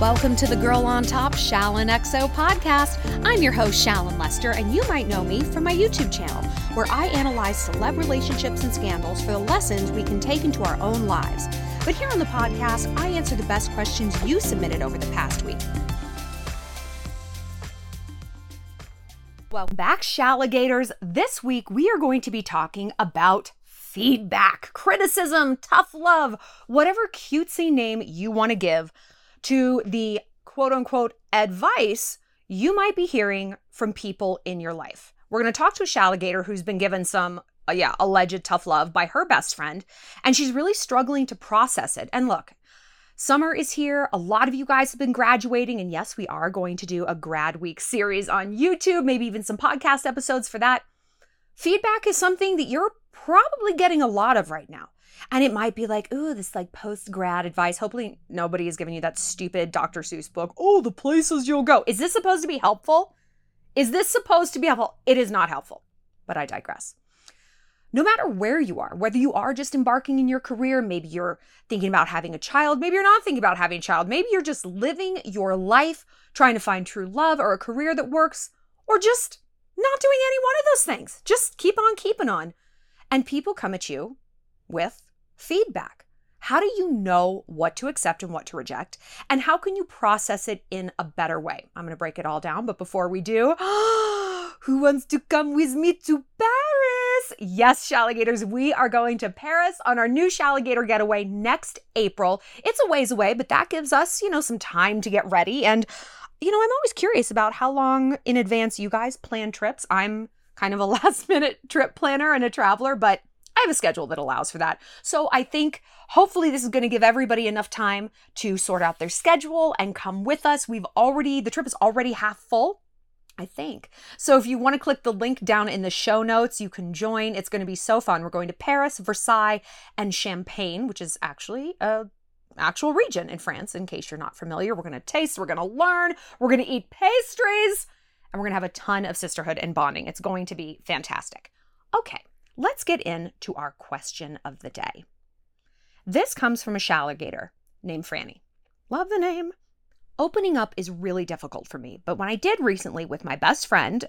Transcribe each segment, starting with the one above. Welcome to the Girl on Top Shallon XO podcast. I'm your host, Shallon Lester, and you might know me from my YouTube channel, where I analyze celeb relationships and scandals for the lessons we can take into our own lives. But here on the podcast, I answer the best questions you submitted over the past week. Welcome back, Shalligators. This week, we are going to be talking about feedback, criticism, tough love, whatever cutesy name you want to give to the quote-unquote advice you might be hearing from people in your life. We're going to talk to a Shalligator who's been given some alleged tough love by her best friend, and she's really struggling to process it. And look, summer is here. A lot of you guys have been graduating, and yes, we are going to do a grad week series on YouTube, maybe even some podcast episodes for that. Feedback is something that you're probably getting a lot of right now. And it might be like, ooh, this like post-grad advice. Hopefully nobody is giving you that stupid Dr. Seuss book, Oh, the Places You'll Go. Is this supposed to be helpful? It is not helpful, but I digress. No matter where you are, whether you are just embarking in your career, maybe you're thinking about having a child, maybe you're not thinking about having a child, maybe you're just living your life, trying to find true love or a career that works, or just not doing any one of those things. Just keep on keeping on. And people come at you with feedback. How do you know what to accept and what to reject? And how can you process it in a better way? I'm going to break it all down, but before we do, who wants to come with me to Paris? Yes, Shalligators, we are going to Paris on our new Shalligator getaway next April. It's a ways away, but that gives us, some time to get ready. And, I'm always curious about how long in advance you guys plan trips. I'm kind of a last-minute trip planner and a traveler, but I have a schedule that allows for that. So I think hopefully this is going to give everybody enough time to sort out their schedule and come with us. The trip is already half full, I think. So if you want to click the link down in the show notes, you can join. It's going to be so fun. We're going to Paris, Versailles, and Champagne, which is actually an actual region in France, in case you're not familiar. We're going to taste, we're going to learn, we're going to eat pastries, and we're going to have a ton of sisterhood and bonding. It's going to be fantastic. Okay, let's get into our question of the day. This comes from a Shalligator named Franny. Love the name. Opening up is really difficult for me, but when I did recently with my best friend,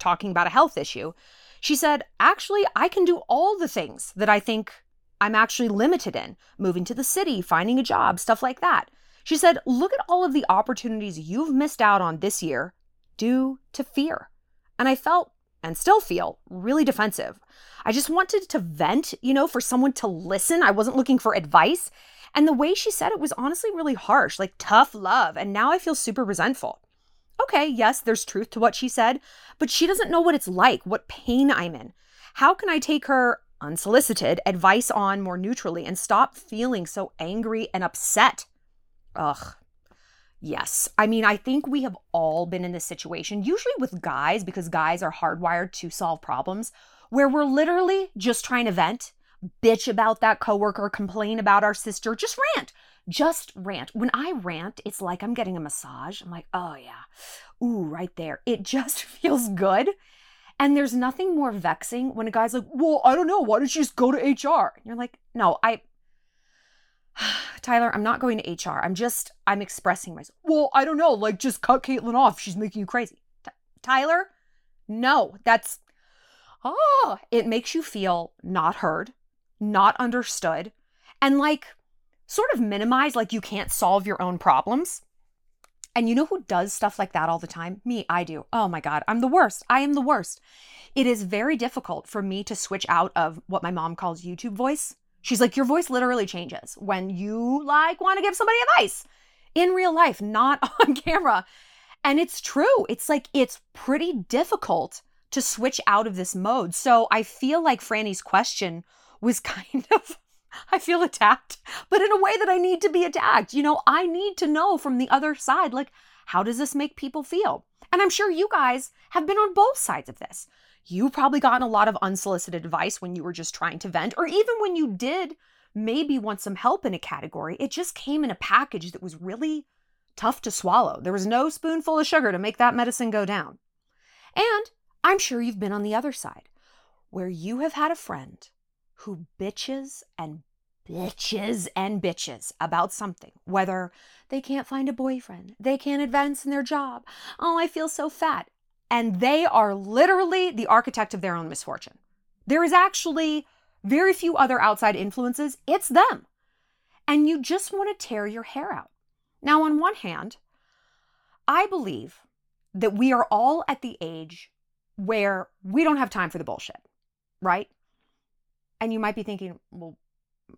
talking about a health issue, she said, actually, I can do all the things that I think I'm actually limited in, moving to the city, finding a job, stuff like that. She said, look at all of the opportunities you've missed out on this year due to fear. And I felt, and still feel, really defensive. I just wanted to vent, for someone to listen. I wasn't looking for advice. And the way she said it was honestly really harsh, like tough love. And now I feel super resentful. Okay, yes, there's truth to what she said, but she doesn't know what it's like, what pain I'm in. How can I take her unsolicited advice on more neutrally and stop feeling so angry and upset? Ugh. Yes. I think we have all been in this situation, usually with guys, because guys are hardwired to solve problems, where we're literally just trying to vent, bitch about that coworker, complain about our sister, just rant. When I rant, it's like I'm getting a massage. I'm like, oh yeah, ooh, right there. It just feels good. And there's nothing more vexing when a guy's like, well, I don't know, why don't you just go to HR? And you're like, no, Tyler, I'm not going to HR. I'm expressing myself. Well, I don't know, like just cut Caitlin off. She's making you crazy. Tyler, no, it makes you feel not heard, not understood, and like sort of minimized, like you can't solve your own problems. And you know who does stuff like that all the time? Me, I do. Oh my God, I'm the worst. I am the worst. It is very difficult for me to switch out of what my mom calls YouTube voice. She's like, your voice literally changes when you want to give somebody advice in real life, not on camera. And it's true. It's like, it's pretty difficult to switch out of this mode. So I feel like Franny's question was I feel attacked, but in a way that I need to be attacked. I need to know from the other side, like, how does this make people feel? And I'm sure you guys have been on both sides of this. You've probably gotten a lot of unsolicited advice when you were just trying to vent, or even when you did maybe want some help in a category, it just came in a package that was really tough to swallow. There was no spoonful of sugar to make that medicine go down. And I'm sure you've been on the other side, where you have had a friend who bitches and bitches and bitches about something, whether they can't find a boyfriend, they can't advance in their job, oh, I feel so fat. And they are literally the architect of their own misfortune. There is actually very few other outside influences. It's them. And you just want to tear your hair out. Now, on one hand, I believe that we are all at the age where we don't have time for the bullshit, right? And you might be thinking, well,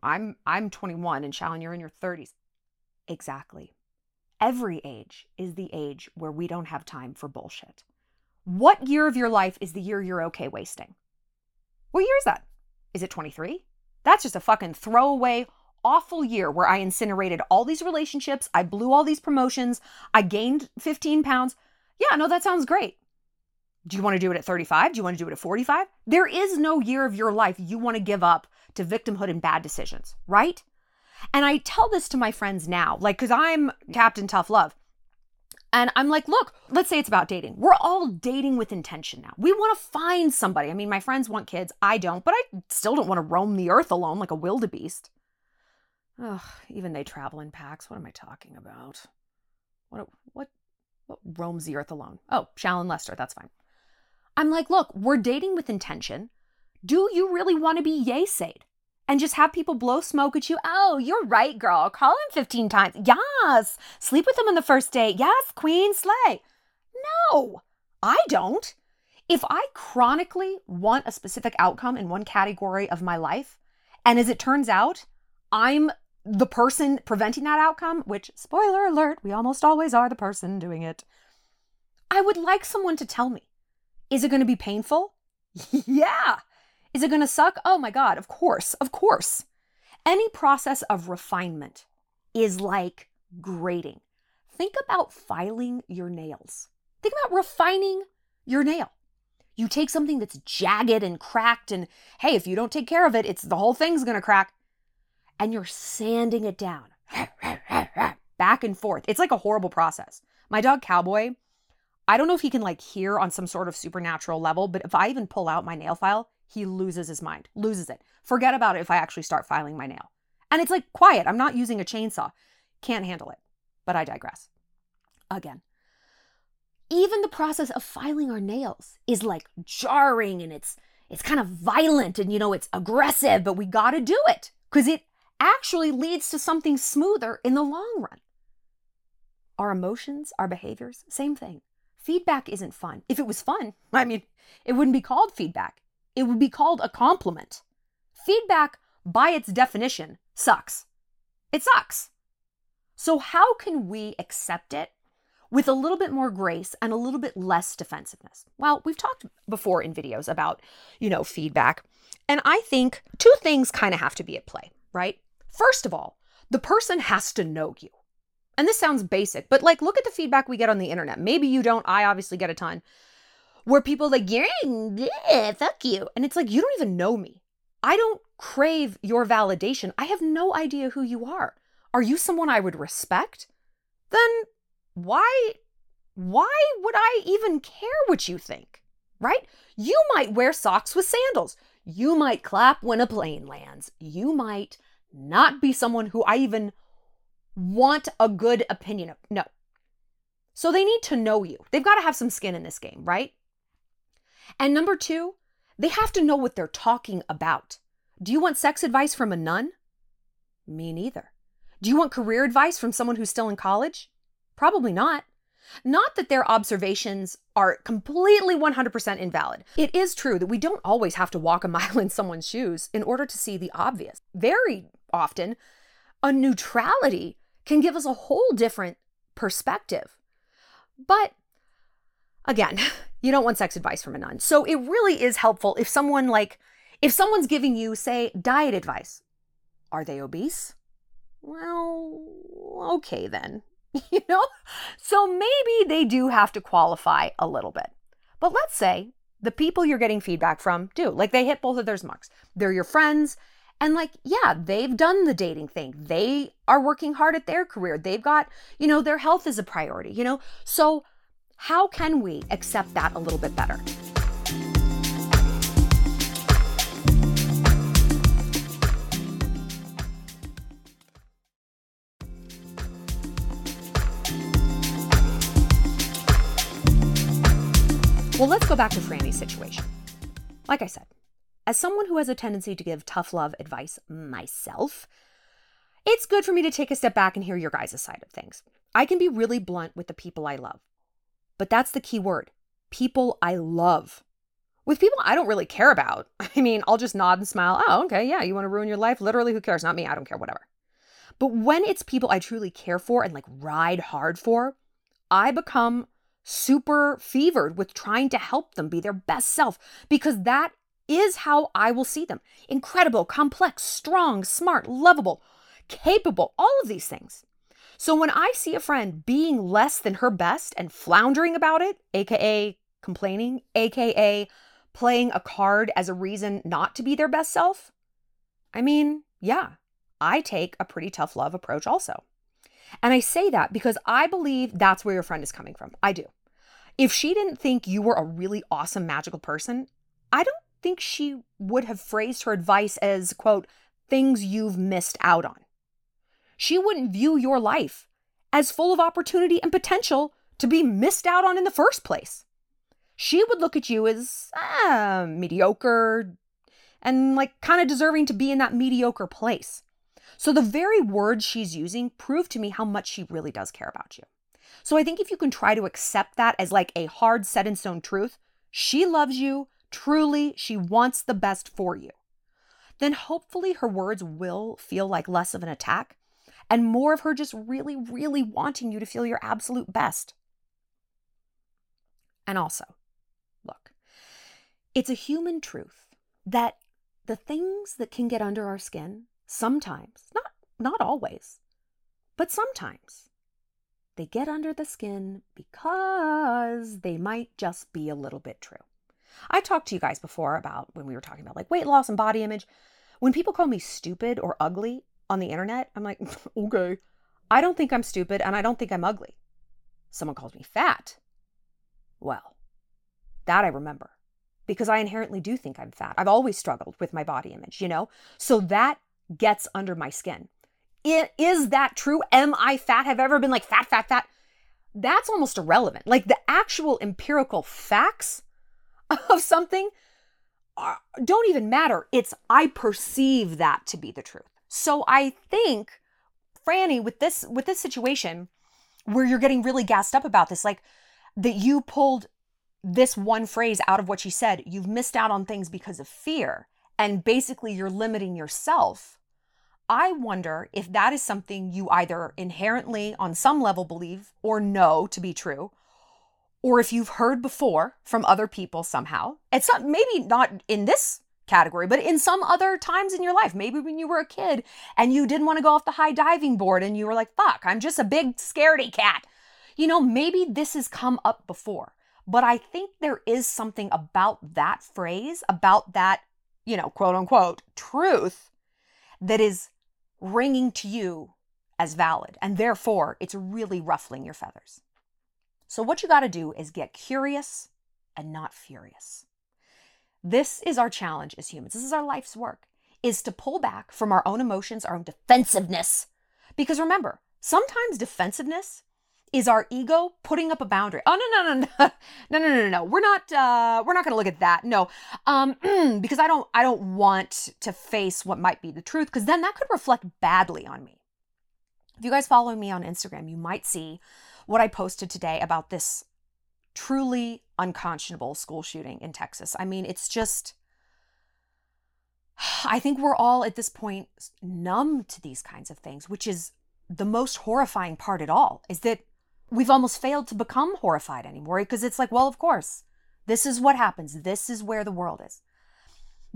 I'm 21 and Shallon, you're in your 30s. Exactly. Every age is the age where we don't have time for bullshit. What year of your life is the year you're okay wasting? What year is that? Is it 23? That's just a fucking throwaway, awful year where I incinerated all these relationships, I blew all these promotions, I gained 15 pounds. Yeah, no, that sounds great. Do you want to do it at 35? Do you want to do it at 45? There is no year of your life you want to give up to victimhood and bad decisions, right? And I tell this to my friends now, like, because I'm Captain Tough Love. And I'm like, look, let's say it's about dating. We're all dating with intention now. We want to find somebody. I mean, my friends want kids. I don't, but I still don't want to roam the earth alone like a wildebeest. Ugh, even they travel in packs. What am I talking about? What roams the earth alone? Oh, Shallon Lester. That's fine. I'm like, look, we're dating with intention. Do you really want to be yay-sayed and just have people blow smoke at you? Oh, you're right, girl. Call him 15 times. Yes. Sleep with him on the first date. Yes, queen, slay. No, I don't. If I chronically want a specific outcome in one category of my life, and as it turns out, I'm the person preventing that outcome, which, spoiler alert, we almost always are the person doing it, I would like someone to tell me, is it going to be painful? Yeah. Is it going to suck? Oh my God, of course, of course. Any process of refinement is like grading. Think about filing your nails. Think about refining your nail. You take something that's jagged and cracked and, hey, if you don't take care of it, it's the whole thing's going to crack. And you're sanding it down, back and forth. It's like a horrible process. My dog Cowboy, I don't know if he can like hear on some sort of supernatural level, but if I even pull out my nail file, he loses his mind, loses it. Forget about it if I actually start filing my nail. And it's like quiet. I'm not using a chainsaw. Can't handle it. But I digress. Again, even the process of filing our nails is like jarring and it's kind of violent and, you know, it's aggressive, but we got to do it because it actually leads to something smoother in the long run. Our emotions, our behaviors, same thing. Feedback isn't fun. If it was fun, I mean, it wouldn't be called feedback. It would be called a compliment. Feedback, by its definition, sucks. It sucks. So how can we accept it with a little bit more grace and a little bit less defensiveness? Well, we've talked before in videos about, you know, feedback. And I think two things kind of have to be at play, right? First of all, the person has to know you. And this sounds basic, but like, look at the feedback we get on the internet. Maybe you don't. I obviously get a ton where people are like, yeah, fuck you. And it's like, you don't even know me. I don't crave your validation. I have no idea who you are. Are you someone I would respect? Then why would I even care what you think, right? You might wear socks with sandals. You might clap when a plane lands. You might not be someone who I even want a good opinion of. No. So they need to know you. They've got to have some skin in this game, right? And number two, they have to know what they're talking about. Do you want sex advice from a nun? Me neither. Do you want career advice from someone who's still in college? Probably not. Not that their observations are completely 100% invalid. It is true that we don't always have to walk a mile in someone's shoes in order to see the obvious. Very often, a neutrality can give us a whole different perspective. But again, you don't want sex advice from a nun. So it really is helpful if someone if someone's giving you, say, diet advice. Are they obese? Well, okay then, you know? So maybe they do have to qualify a little bit. But let's say the people you're getting feedback from do. Like they hit both of those marks. They're your friends. And yeah, they've done the dating thing. They are working hard at their career. They've got, you know, their health is a priority, you know? So how can we accept that a little bit better? Well, let's go back to Franny's situation. Like I said, as someone who has a tendency to give tough love advice myself, it's good for me to take a step back and hear your guys' side of things. I can be really blunt with the people I love. But that's the key word, people I love. With people I don't really care about. I mean, I'll just nod and smile. Oh, okay, yeah, you want to ruin your life? Literally, who cares? Not me. I don't care, whatever. But when it's people I truly care for and like ride hard for, I become super fevered with trying to help them be their best self, because that is how I will see them. Incredible, complex, strong, smart, lovable, capable, all of these things. So when I see a friend being less than her best and floundering about it, aka complaining, aka playing a card as a reason not to be their best self, I mean, yeah, I take a pretty tough love approach also. And I say that because I believe that's where your friend is coming from. I do. If she didn't think you were a really awesome, magical person, I don't think she would have phrased her advice as, quote, things you've missed out on. She wouldn't view your life as full of opportunity and potential to be missed out on in the first place. She would look at you as mediocre and like kind of deserving to be in that mediocre place. So the very words she's using prove to me how much she really does care about you. So I think if you can try to accept that as like a hard set in stone truth, she loves you, truly, she wants the best for you, then hopefully her words will feel like less of an attack and more of her just really, really wanting you to feel your absolute best. And also, look, it's a human truth that the things that can get under our skin sometimes, not always, but sometimes they get under the skin because they might just be a little bit true. I talked to you guys before about when we were talking about like weight loss and body image. When people call me stupid or ugly on the internet, I'm like, okay, I don't think I'm stupid and I don't think I'm ugly. Someone calls me fat. Well, that I remember because I inherently do think I'm fat. I've always struggled with my body image, you know? So that gets under my skin. Is that true? Am I fat? Have I ever been like fat? That's almost irrelevant. Like the actual empirical facts of something don't even matter. It's I perceive that to be the truth. So I think, Franny, with this situation where you're getting really gassed up about this, like that you pulled this one phrase out of what she said, you've missed out on things because of fear. And basically you're limiting yourself. I wonder if that is something you either inherently on some level believe or know to be true, or if you've heard before from other people somehow. It's not, maybe not in this category, but in some other times in your life, maybe when you were a kid and you didn't want to go off the high diving board and you were like, fuck, I'm just a big scaredy cat. You know, maybe this has come up before, but I think there is something about that phrase, about that, you know, quote unquote, truth that is ringing to you as valid. And therefore, it's really ruffling your feathers. So what you got to do is get curious and not furious. This is our challenge as humans. This is our life's work, is to pull back from our own emotions, our own defensiveness. Because remember, sometimes defensiveness is our ego putting up a boundary. Oh, no. We're not going to look at that. No. Because I don't want to face what might be the truth, because then that could reflect badly on me. If you guys follow me on Instagram, you might see what I posted today about this truly unconscionable school shooting in Texas. I mean, it's just, I think we're all at this point numb to these kinds of things, which is the most horrifying part at all, is that we've almost failed to become horrified anymore, because it's like, well, of course, this is what happens. This is where the world is.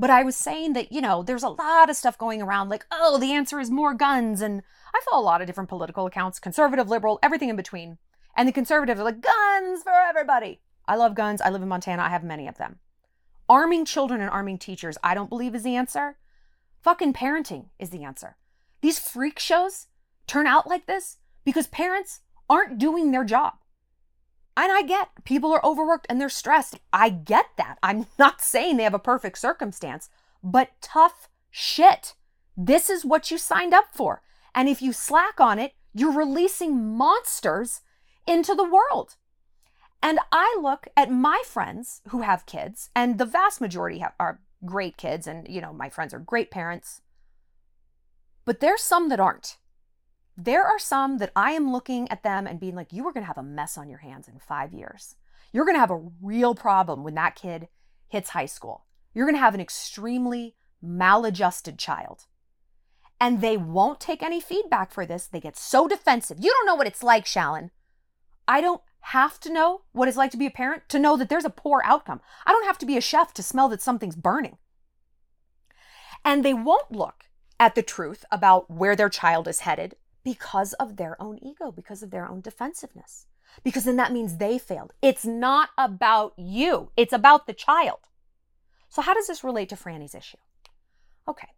But I was saying that, you know, there's a lot of stuff going around like, oh, the answer is more guns. And I follow a lot of different political accounts, conservative, liberal, everything in between. And the conservatives are like, guns for everybody. I love guns. I live in Montana. I have many of them. Arming children and arming teachers, I don't believe is the answer. Fucking parenting is the answer. These freak shows turn out like this because parents aren't doing their job. And I get people are overworked and they're stressed. I get that. I'm not saying they have a perfect circumstance, but tough shit. This is what you signed up for. And if you slack on it, you're releasing monsters into the world. And I look at my friends who have kids, and the vast majority are great kids, and, you know, my friends are great parents. But there's some that aren't. There are some that I am looking at them and being like, you are going to have a mess on your hands in 5 years. You're going to have a real problem when that kid hits high school. You're going to have an extremely maladjusted child. And they won't take any feedback for this. They get so defensive. You don't know what it's like, Shallon. I don't have to know what it's like to be a parent to know that there's a poor outcome. I don't have to be a chef to smell that something's burning. And they won't look at the truth about where their child is headed because of their own ego, because of their own defensiveness. Because then that means they failed. It's not about you. It's about the child. So how does this relate to Franny's issue? Okay.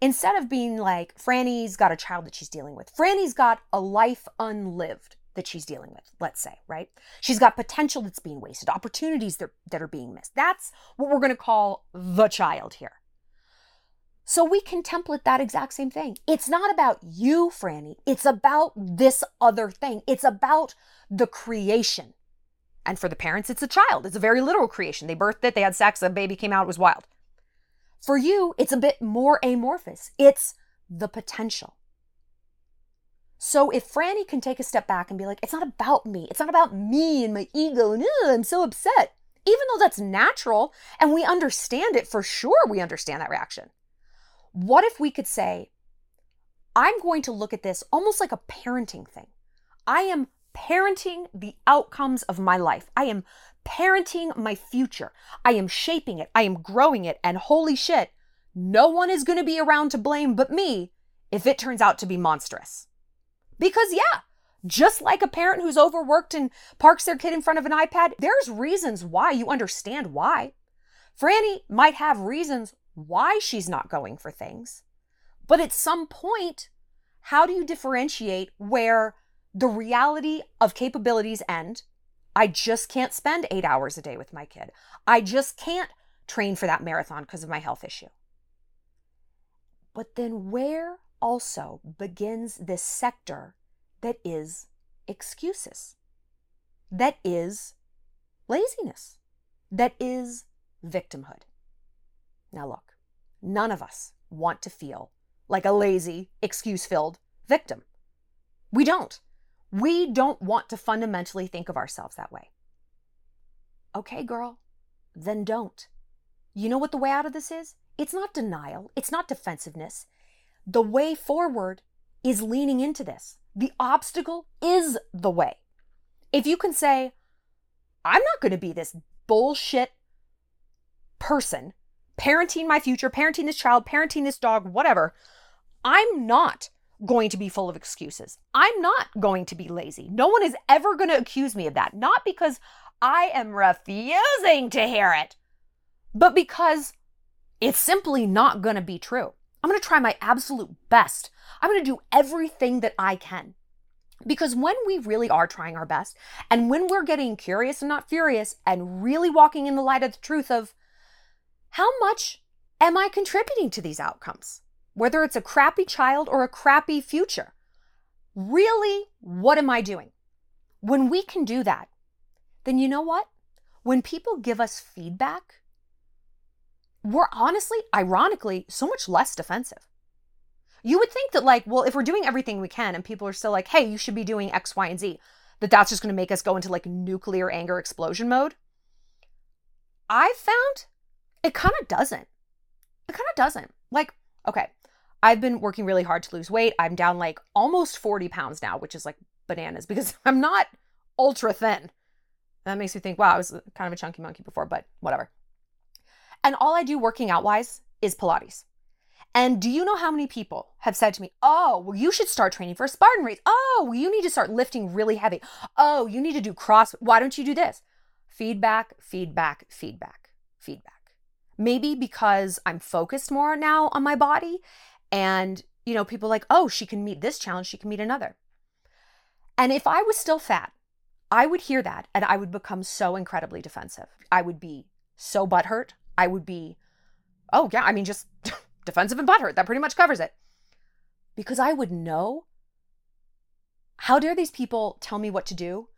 Instead of being like, Franny's got a child that she's dealing with. Franny's got a life unlived that she's dealing with, let's say, right? She's got potential that's being wasted, opportunities that are being missed. That's what we're going to call the child here. So we can template that exact same thing. It's not about you, Franny. It's about this other thing. It's about the creation. And for the parents, it's a child. It's a very literal creation. They birthed it. They had sex. The baby came out. It was wild. For you, it's a bit more amorphous. It's the potential. So if Franny can take a step back and be like, it's not about me. It's not about me and my ego. And I'm so upset. Even though that's natural and we understand it for sure, we understand that reaction. What if we could say, I'm going to look at this almost like a parenting thing. I am parenting the outcomes of my life. I am parenting my future. I am shaping it. I am growing it. And holy shit, no one is going to be around to blame but me if it turns out to be monstrous. Because yeah, just like a parent who's overworked and parks their kid in front of an iPad, there's reasons why. You understand why. Franny might have reasons why she's not going for things. But at some point, how do you differentiate where the reality of capabilities end? I just can't spend 8 hours a day with my kid. I just can't train for that marathon because of my health issue. But then where also begins this sector that is excuses, that is laziness, that is victimhood? Now look, none of us want to feel like a lazy, excuse-filled victim. We don't. We don't want to fundamentally think of ourselves that way. Okay, girl, then don't. You know what the way out of this is? It's not denial. It's not defensiveness. The way forward is leaning into this. The obstacle is the way. If you can say, I'm not going to be this bullshit person, parenting my future, parenting this child, parenting this dog, whatever, I'm not going to be full of excuses. I'm not going to be lazy. No one is ever going to accuse me of that. Not because I am refusing to hear it, but because it's simply not going to be true. I'm going to try my absolute best. I'm going to do everything that I can. Because when we really are trying our best, and when we're getting curious and not furious, and really walking in the light of the truth of how much am I contributing to these outcomes? Whether it's a crappy child or a crappy future. Really, what am I doing? When we can do that, then you know what? When people give us feedback, we're honestly, ironically, so much less defensive. You would think that like, well, if we're doing everything we can and people are still like, hey, you should be doing X, Y, and Z, that's just going to make us go into like nuclear anger explosion mode. I found it kind of doesn't. Like, okay, I've been working really hard to lose weight. I'm down like almost 40 pounds now, which is like bananas because I'm not ultra thin. That makes me think, wow, I was kind of a chunky monkey before, but whatever. And all I do working out wise is Pilates. And do you know how many people have said to me, oh, well, you should start training for a Spartan race. Oh, well, you need to start lifting really heavy. Oh, you need to do cross. Why don't you do this? Feedback. Maybe because I'm focused more now on my body and, you know, people are like, oh, she can meet this challenge, she can meet another. And if I was still fat, I would hear that and I would become so incredibly defensive. I would be so butthurt. I would be, oh yeah, I mean, just defensive and butthurt. That pretty much covers it. Because I would know, how dare these people tell me what to do?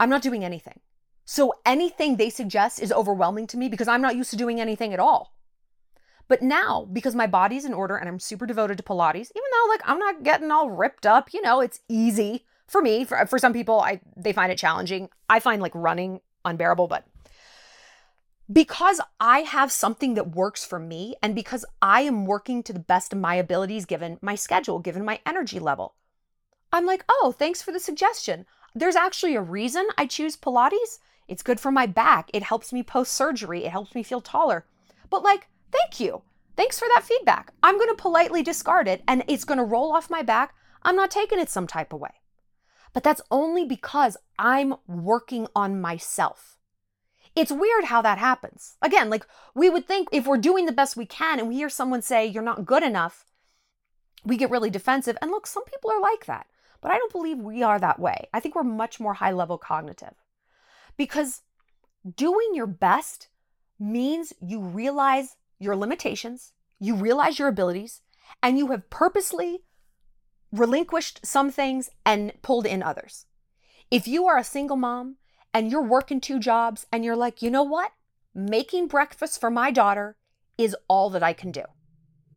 I'm not doing anything. So anything they suggest is overwhelming to me because I'm not used to doing anything at all. But now, because my body's in order and I'm super devoted to Pilates, even though like I'm not getting all ripped up, you know, it's easy for me. For some people, they find it challenging. I find like running unbearable, but because I have something that works for me and because I am working to the best of my abilities, given my schedule, given my energy level, I'm like, oh, thanks for the suggestion. There's actually a reason I choose Pilates. It's good for my back. It helps me post-surgery. It helps me feel taller. But like, thank you. Thanks for that feedback. I'm going to politely discard it and it's going to roll off my back. I'm not taking it some type of way. But that's only because I'm working on myself. It's weird how that happens. Again, like we would think if we're doing the best we can and we hear someone say you're not good enough, we get really defensive. And look, some people are like that, but I don't believe we are that way. I think we're much more high level cognitive because doing your best means you realize your limitations, you realize your abilities, and you have purposely relinquished some things and pulled in others. If you are a single mom and you're working 2 jobs and you're like, you know what? Making breakfast for my daughter is all that I can do.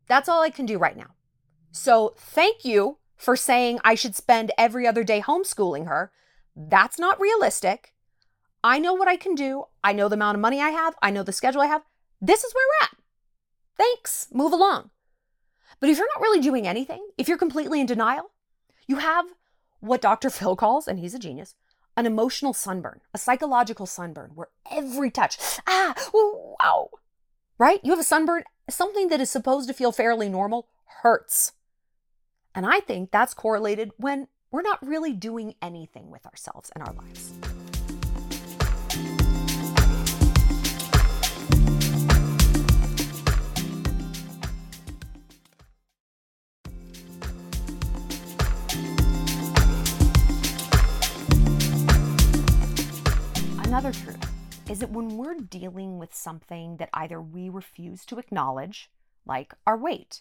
That's all I can do right now. So thank you for saying I should spend every other day homeschooling her. That's not realistic. I know what I can do. I know the amount of money I have. I know the schedule I have. This is where we're at. Thanks. Move along. But if you're not really doing anything, if you're completely in denial, you have what Dr. Phil calls, and he's a genius, an emotional sunburn, a psychological sunburn where every touch, wow, right? You have a sunburn, something that is supposed to feel fairly normal hurts. And I think that's correlated when we're not really doing anything with ourselves and our lives. Another truth is that when we're dealing with something that either we refuse to acknowledge, like our weight,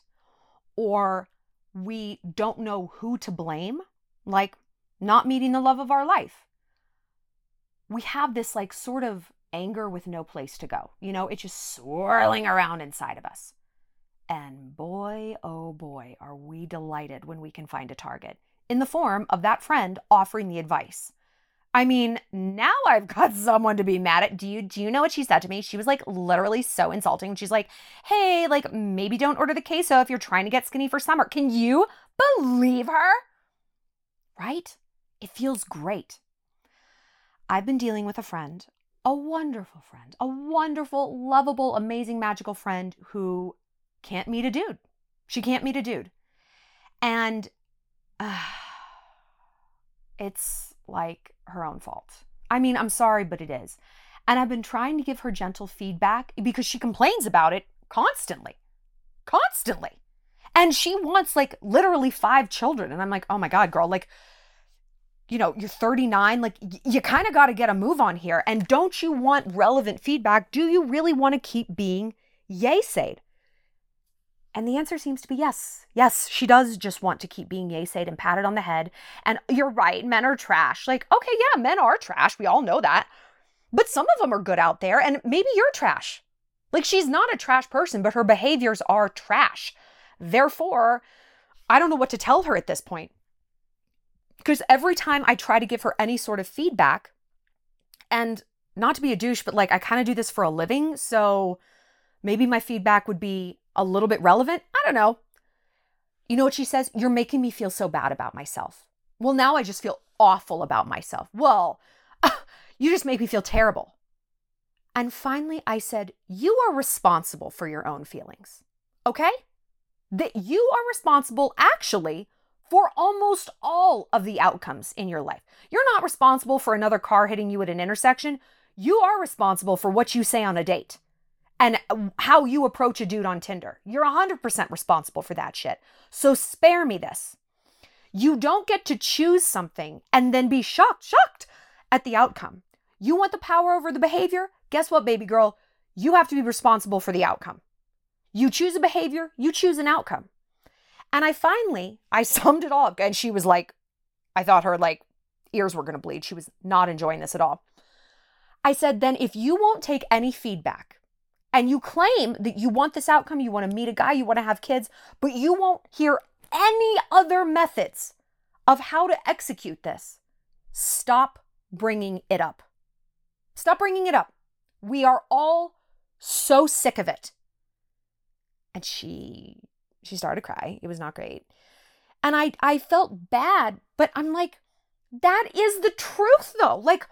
or we don't know who to blame, like not meeting the love of our life, we have this like sort of anger with no place to go. You know, it's just swirling around inside of us. And boy, oh boy, are we delighted when we can find a target in the form of that friend offering the advice. I mean, now I've got someone to be mad at. Do you know what she said to me? She was like literally so insulting. She's like, hey, like maybe don't order the queso if you're trying to get skinny for summer. Can you believe her? Right? It feels great. I've been dealing with a friend, a wonderful friend, a wonderful, lovable, amazing, magical friend who can't meet a dude. She can't meet a dude. And it's like her own fault. I mean, I'm sorry, but it is. And I've been trying to give her gentle feedback because she complains about it constantly. And she wants like literally 5 children. And I'm like, oh my God, girl, like, you know, you're 39, like you kind of got to get a move on here. And don't you want relevant feedback? Do you really want to keep being yay-sayed? And the answer seems to be yes. Yes, she does just want to keep being yay-sayed and patted on the head. And you're right, men are trash. Like, okay, yeah, men are trash. We all know that. But some of them are good out there, and maybe you're trash. Like, she's not a trash person, but her behaviors are trash. Therefore, I don't know what to tell her at this point. Because every time I try to give her any sort of feedback, and not to be a douche, but like, I kind of do this for a living, so maybe my feedback would be a little bit relevant. I don't know. You know what she says? You're making me feel so bad about myself. Well, now I just feel awful about myself. Well, you just make me feel terrible. And finally I said, you are responsible for your own feelings. Okay? That you are responsible actually for almost all of the outcomes in your life. You're not responsible for another car hitting you at an intersection. You are responsible for what you say on a date. And how you approach a dude on Tinder. You're 100% responsible for that shit. So spare me this. You don't get to choose something and then be shocked at the outcome. You want the power over the behavior? Guess what, baby girl? You have to be responsible for the outcome. You choose a behavior, you choose an outcome. And I summed it all up. And she was like, I thought her like ears were going to bleed. She was not enjoying this at all. I said, then if you won't take any feedback and you claim that you want this outcome, you want to meet a guy, you want to have kids, but you won't hear any other methods of how to execute this, stop bringing it up. Stop bringing it up. We are all so sick of it. And she started to cry. It was not great. And I felt bad, but I'm like, that is the truth though. Like,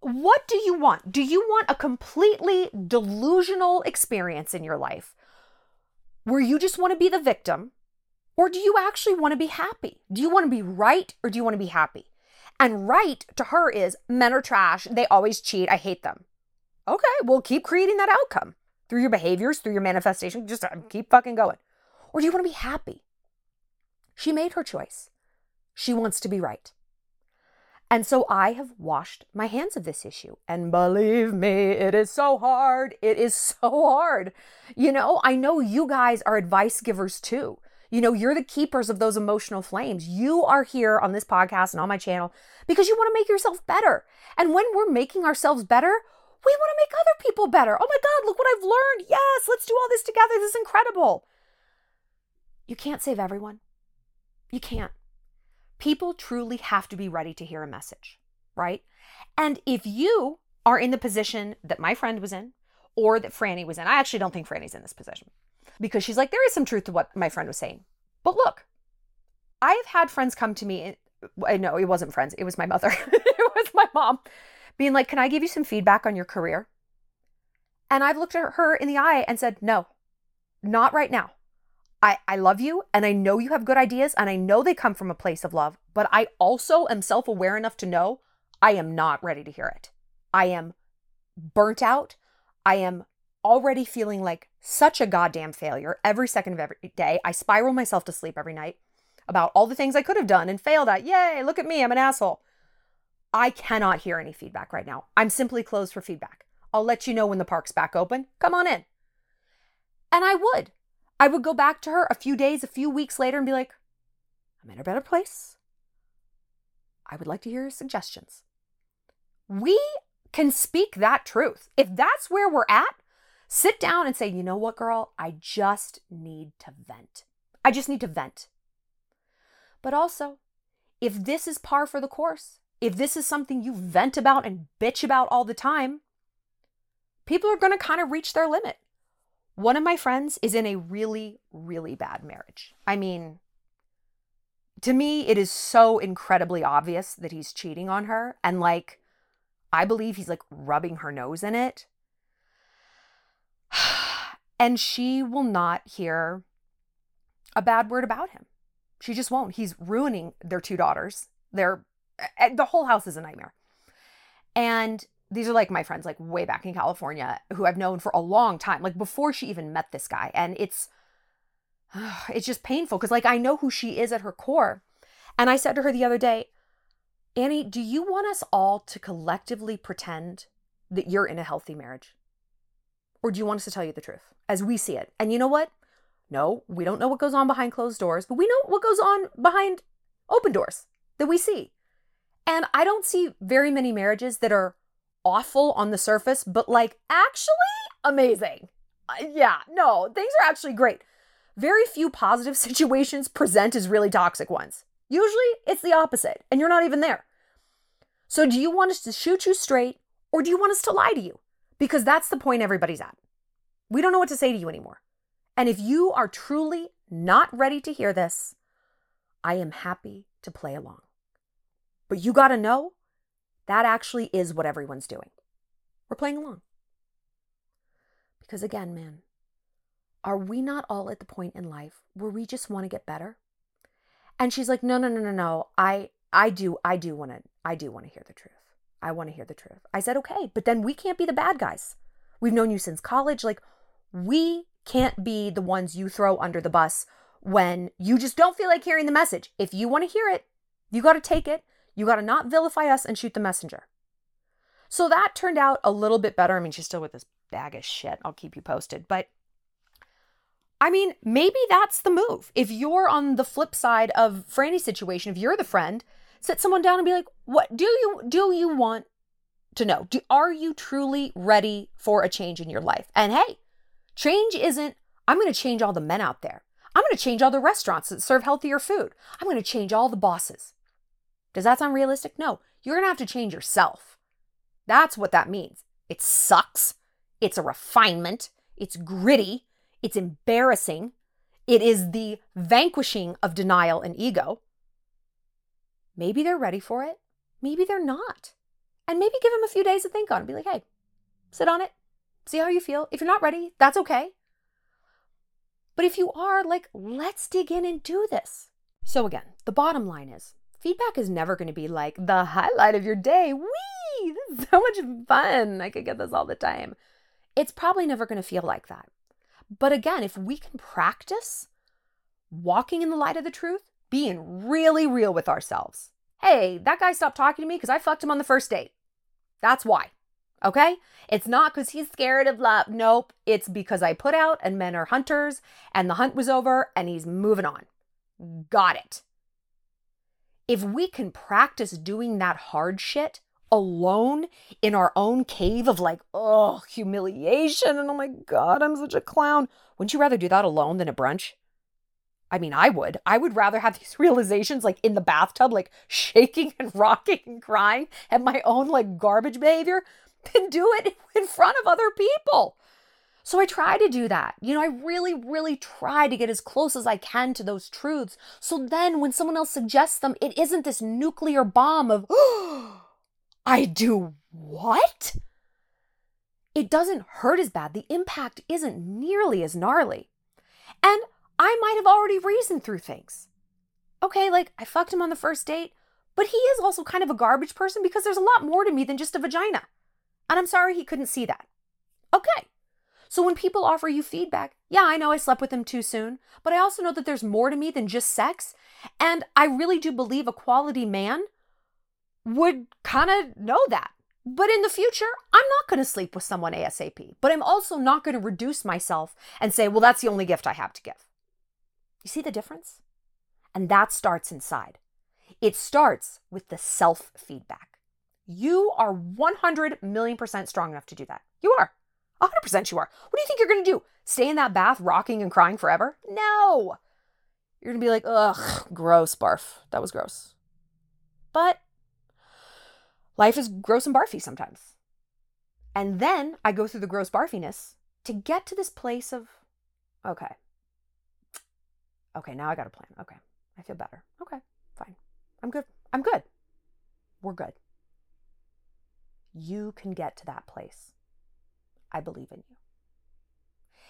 what do you want? Do you want a completely delusional experience in your life where you just want to be the victim? Or do you actually want to be happy? Do you want to be right or do you want to be happy? And right to her is, men are trash. They always cheat. I hate them. Okay, well, keep creating that outcome through your behaviors, through your manifestation. Just keep fucking going. Or do you want to be happy? She made her choice. She wants to be right. And so I have washed my hands of this issue. And believe me, it is so hard. It is so hard. You know, I know you guys are advice givers too. You know, you're the keepers of those emotional flames. You are here on this podcast and on my channel because you want to make yourself better. And when we're making ourselves better, we want to make other people better. Oh my God, look what I've learned. Yes, let's do all this together. This is incredible. You can't save everyone. You can't. People truly have to be ready to hear a message, right? And if you are in the position that my friend was in or that Franny was in, I actually don't think Franny's in this position because she's like, there is some truth to what my friend was saying. But look, I have had friends come to me, no, it wasn't friends, it was my mother, it was my mom, being like, can I give you some feedback on your career? And I've looked at her in the eye and said, no, not right now. I love you and I know you have good ideas and I know they come from a place of love, but I also am self-aware enough to know I am not ready to hear it. I am burnt out. I am already feeling like such a goddamn failure every second of every day. I spiral myself to sleep every night about all the things I could have done and failed at. Yay, look at me, I'm an asshole. I cannot hear any feedback right now. I'm simply closed for feedback. I'll let you know when the park's back open. Come on in. And I would go back to her a few days, a few weeks later and be like, I'm in a better place. I would like to hear your suggestions. We can speak that truth. If that's where we're at, sit down and say, you know what, girl, I just need to vent. I just need to vent. But also, if this is par for the course, if this is something you vent about and bitch about all the time, people are going to kind of reach their limit. One of my friends is in a really, really bad marriage. I mean, to me, it is so incredibly obvious that he's cheating on her. And like, I believe he's like rubbing her nose in it. And she will not hear a bad word about him. She just won't. He's ruining their two daughters. The whole house is a nightmare. And these are like my friends, like way back in California, who I've known for a long time, like before she even met this guy. And it's just painful because like I know who she is at her core. And I said to her the other day, Annie, do you want us all to collectively pretend that you're in a healthy marriage? Or do you want us to tell you the truth as we see it? And you know what? No, we don't know what goes on behind closed doors, but we know what goes on behind open doors that we see. And I don't see very many marriages that are awful on the surface, but like actually amazing. Yeah, no, things are actually great. Very few positive situations present as really toxic ones. Usually it's the opposite and you're not even there. So do you want us to shoot you straight or do you want us to lie to you? Because that's the point everybody's at. We don't know what to say to you anymore. And if you are truly not ready to hear this, I am happy to play along. But you gotta know that actually is what everyone's doing. We're playing along. Because again, man, are we not all at the point in life where we just want to get better? And she's like, no. I do want to hear the truth. I want to hear the truth. I said, okay, but then we can't be the bad guys. We've known you since college. Like, we can't be the ones you throw under the bus when you just don't feel like hearing the message. If you want to hear it, you got to take it. You got to not vilify us and shoot the messenger. So that turned out a little bit better. I mean, she's still with this bag of shit. I'll keep you posted. But I mean, maybe that's the move. If you're on the flip side of Franny's situation, if you're the friend, sit someone down and be like, what do you want to know. Are you truly ready for a change in your life? And hey, change isn't, I'm going to change all the men out there. I'm going to change all the restaurants that serve healthier food. I'm going to change all the bosses. Does that sound realistic? No, you're going to have to change yourself. That's what that means. It sucks. It's a refinement. It's gritty. It's embarrassing. It is the vanquishing of denial and ego. Maybe they're ready for it. Maybe they're not. And maybe give them a few days to think on it. Be like, hey, sit on it. See how you feel. If you're not ready, that's okay. But if you are, like, let's dig in and do this. So again, the bottom line is feedback is never going to be like the highlight of your day. Whee! This is so much fun. I could get this all the time. It's probably never going to feel like that. But again, if we can practice walking in the light of the truth, being really real with ourselves. Hey, that guy stopped talking to me because I fucked him on the first date. That's why. Okay? It's not because he's scared of love. Nope. It's because I put out and men are hunters and the hunt was over and he's moving on. Got it. If we can practice doing that hard shit alone in our own cave of like, oh, humiliation and oh my God, I'm such a clown. Wouldn't you rather do that alone than at brunch? I mean, I would. I would rather have these realizations like in the bathtub, like shaking and rocking and crying at my own like garbage behavior than do it in front of other people. So I try to do that. You know, I really, really try to get as close as I can to those truths. So then when someone else suggests them, it isn't this nuclear bomb of, oh, I do what? It doesn't hurt as bad. The impact isn't nearly as gnarly. And I might have already reasoned through things. Okay, like I fucked him on the first date, but he is also kind of a garbage person because there's a lot more to me than just a vagina. And I'm sorry he couldn't see that. Okay. So when people offer you feedback, yeah, I know I slept with him too soon, but I also know that there's more to me than just sex. And I really do believe a quality man would kind of know that. But in the future, I'm not going to sleep with someone ASAP, but I'm also not going to reduce myself and say, well, that's the only gift I have to give. You see the difference? And that starts inside. It starts with the self-feedback. You are 100 million% strong enough to do that. You are. 100% you are. What do you think you're going to do? Stay in that bath rocking and crying forever? No. You're going to be like, ugh, gross, barf. That was gross. But life is gross and barfy sometimes. And then I go through the gross barfiness to get to this place of, okay. Okay, now I got a plan. Okay, I feel better. Okay, fine. I'm good. We're good. You can get to that place. I believe in you.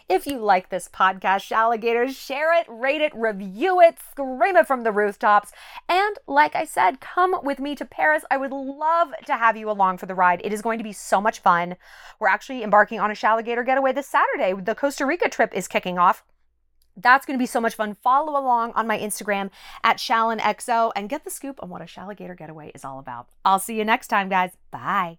If you like this podcast, Shalligators, share it, rate it, review it, scream it from the rooftops. And like I said, come with me to Paris. I would love to have you along for the ride. It is going to be so much fun. We're actually embarking on a Shalligator getaway this Saturday. The Costa Rica trip is kicking off. That's going to be so much fun. Follow along on my Instagram at Shallon XO and get the scoop on what a Shalligator getaway is all about. I'll see you next time, guys. Bye.